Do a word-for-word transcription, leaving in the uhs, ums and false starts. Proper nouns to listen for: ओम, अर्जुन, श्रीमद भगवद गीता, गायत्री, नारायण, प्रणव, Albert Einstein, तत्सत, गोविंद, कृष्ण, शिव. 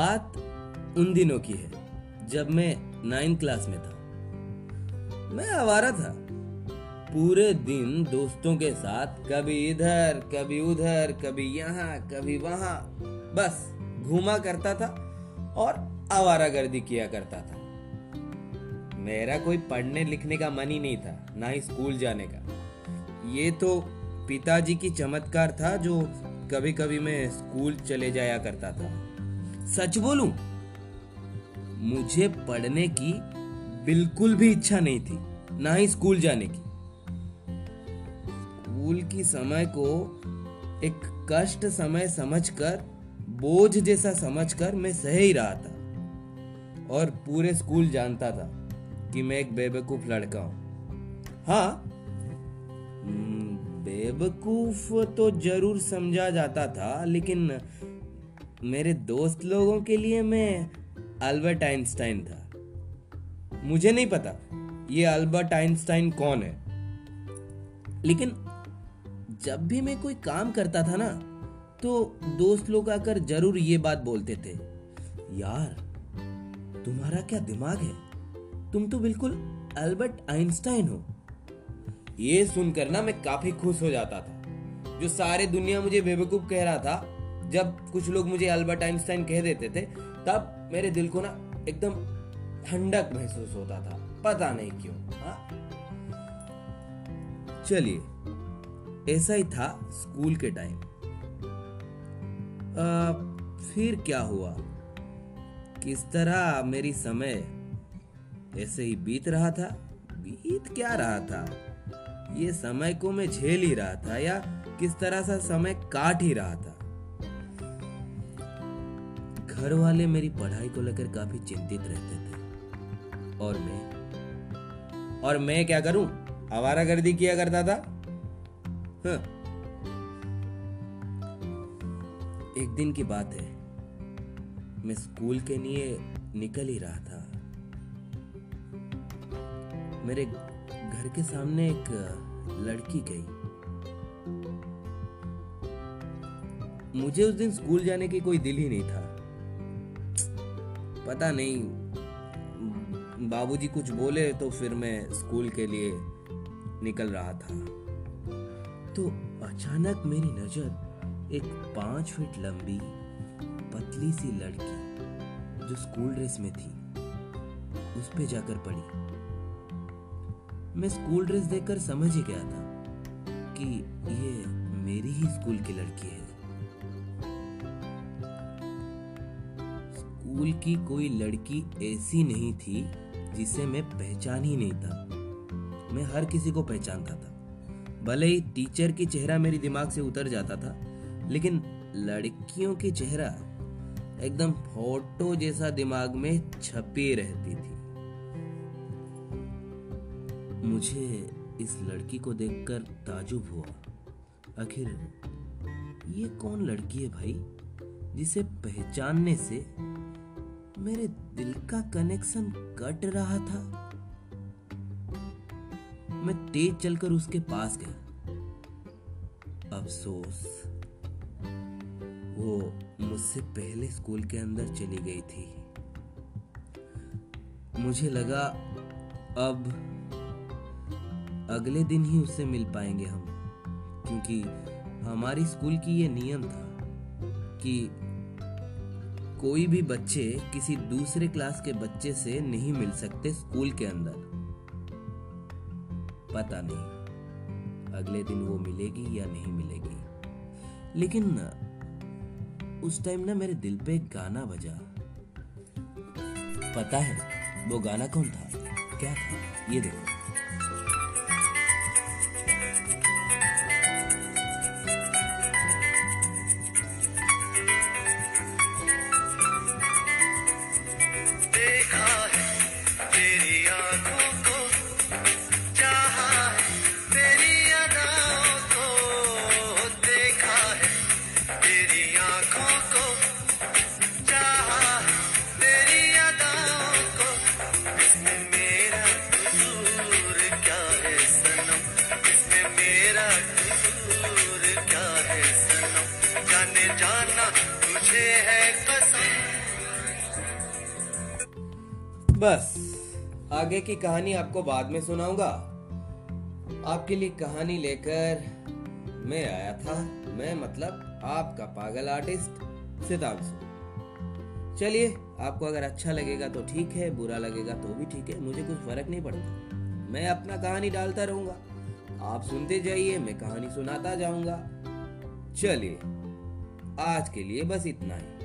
बात उन दिनों की है जब मैं नाइन्थ क्लास में था। मैं आवारा था, पूरे दिन दोस्तों के साथ कभी इधर कभी उधर कभी यहाँ कभी वहाँ बस घूमा करता था और आवारागर्दी किया करता था। मेरा कोई पढ़ने लिखने का मन ही नहीं था, ना ही स्कूल जाने का। ये तो पिताजी की चमत्कार था जो कभी कभी मैं स्कूल चले जाया करता था। सच बोलूं, मुझे पढ़ने की बिल्कुल भी इच्छा नहीं थी, ना ही स्कूल जाने की। स्कूल की समय को एक कष्ट समय समझकर, बोझ जैसा समझकर मैं सह ही रहा था। और पूरे स्कूल जानता था कि मैं एक बेवकूफ लड़का हूं। हाँ, बेवकूफ तो जरूर समझा जाता था, लेकिन मेरे दोस्त लोगों के लिए मैं अल्बर्ट आइंस्टाइन था। मुझे नहीं पता ये अल्बर्ट आइंस्टाइन कौन है, लेकिन जब भी मैं कोई काम करता था ना, तो दोस्त लोग आकर जरूर ये बात बोलते थे, यार तुम्हारा क्या दिमाग है, तुम तो बिल्कुल अल्बर्ट आइंस्टाइन हो। ये सुनकर ना मैं काफी खुश हो जाता था। जो सारे दुनिया मुझे बेवकूफ कह रहा था, जब कुछ लोग मुझे अल्बर्ट आइंस्टाइन कह देते थे, तब मेरे दिल को ना एकदम ठंडक महसूस होता था, पता नहीं क्यों। हाँ, चलिए ऐसा ही था स्कूल के टाइम। फिर क्या हुआ, किस तरह मेरी समय ऐसे ही बीत रहा था। बीत क्या रहा था, ये समय को मैं झेल ही रहा था, या किस तरह सा समय काट ही रहा था। घर वाले मेरी पढ़ाई को लेकर काफी चिंतित रहते थे, और मैं और मैं क्या करूं, आवारागर्दी किया करता था। हाँ। एक दिन की बात है, मैं स्कूल के लिए निकल ही रहा था। मेरे घर के सामने एक लड़की गई। मुझे उस दिन स्कूल जाने की कोई दिल ही नहीं था। पता नहीं बाबूजी कुछ बोले, तो फिर मैं स्कूल के लिए निकल रहा था। तो अचानक मेरी नजर एक पांच फीट लंबी पतली सी लड़की जो स्कूल ड्रेस में थी, उस पे जाकर पड़ी। मैं स्कूल ड्रेस देखकर समझ ही गया था कि ये मेरी ही स्कूल की लड़की है। स्कूल की कोई लड़की ऐसी नहीं थी जिसे मैं पहचान ही नहीं था। मैं हर किसी को पहचानता था, भले ही टीचर की चेहरा मेरे दिमाग से उतर जाता था, लेकिन लड़कियों की चेहरा एकदम फोटो जैसा दिमाग में छपी रहती थी। मुझे इस लड़की को देखकर ताजुब हुआ, आखिर ये कौन लड़की है भाई, जिसे पहचानने से मेरे दिल का कनेक्शन कट रहा था। मैं तेज चलकर उसके पास गया। अफसोस, वो मुझसे पहले स्कूल के अंदर चली गई थी। मुझे लगा अब अगले दिन ही उससे मिल पाएंगे हम, क्योंकि हमारी स्कूल की ये नियम था कि कोई भी बच्चे किसी दूसरे क्लास के बच्चे से नहीं मिल सकते स्कूल के अंदर। पता नहीं अगले दिन वो मिलेगी या नहीं मिलेगी, लेकिन उस टाइम ना मेरे दिल पे गाना बजा। पता है वो गाना कौन था, क्या था, ये देखो। Ooh. बस आगे की कहानी आपको बाद में सुनाऊंगा। आपके लिए कहानी लेकर मैं आया था, मैं मतलब आपका पागल आर्टिस्ट सिद्धांशु। चलिए, आपको अगर अच्छा लगेगा तो ठीक है, बुरा लगेगा तो भी ठीक है, मुझे कुछ फर्क नहीं पड़ता। मैं अपना कहानी डालता रहूंगा, आप सुनते जाइए, मैं कहानी सुनाता जाऊंगा। चलिए, आज के लिए बस इतना ही।